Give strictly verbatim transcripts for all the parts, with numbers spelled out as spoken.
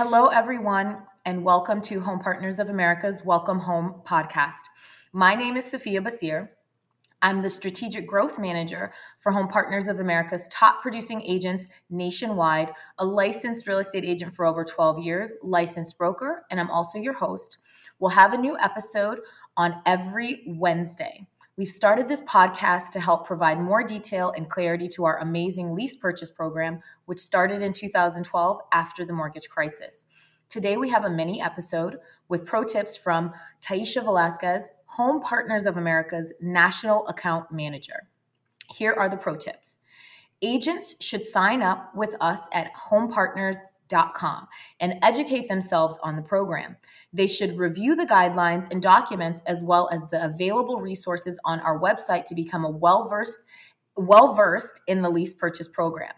Hello, everyone, and welcome to Home Partners of America's Welcome Home podcast. My name is Safiyah Basir. I'm the Strategic Growth Manager for Home Partners of America's top producing agents nationwide, a licensed real estate agent for over twelve years, licensed broker, and I'm also your host. We'll have a new episode on every Wednesday. We've started this podcast to help provide more detail and clarity to our amazing lease purchase program, which started in two thousand twelve after the mortgage crisis. Today, we have a mini episode with pro tips from Tyeisha Velasquez, Home Partners of America's National Account Manager. Here are the pro tips. Agents should sign up with us at Home Partners dot com and educate themselves on the program. They should review the guidelines and documents as well as the available resources on our website to become a well-versed, well-versed in the lease purchase program.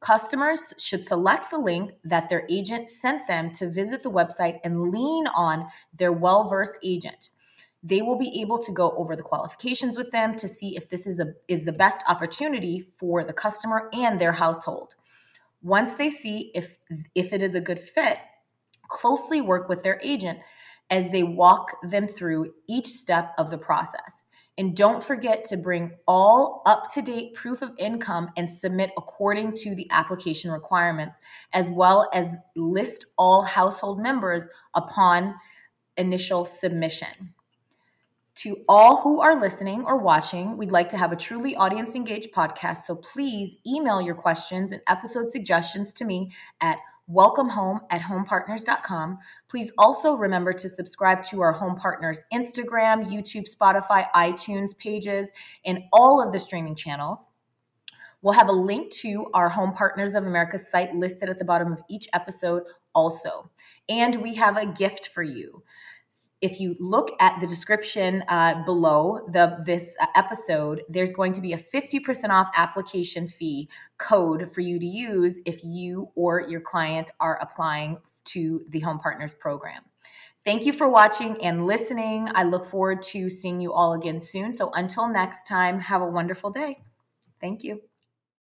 Customers should select the link that their agent sent them to visit the website and lean on their well-versed agent. They will be able to go over the qualifications with them to see if this is a is the best opportunity for the customer and their household. Once they see if if it is a good fit, closely work with their agent as they walk them through each step of the process. And don't forget to bring all up-to-date proof of income and submit according to the application requirements, as well as list all household members upon initial submission. To all who are listening or watching, we'd like to have a truly audience-engaged podcast, so please email your questions and episode suggestions to me at welcome home at home partners dot com. Please also remember to subscribe to our Home Partners Instagram, YouTube, Spotify, iTunes pages, and all of the streaming channels. We'll have a link to our Home Partners of America site listed at the bottom of each episode also. And we have a gift for you. If you look at the description uh, below the this episode, there's going to be a fifty percent off application fee code for you to use if you or your client are applying to the Home Partners program. Thank you for watching and listening. I look forward to seeing you all again soon. So until next time, have a wonderful day. Thank you.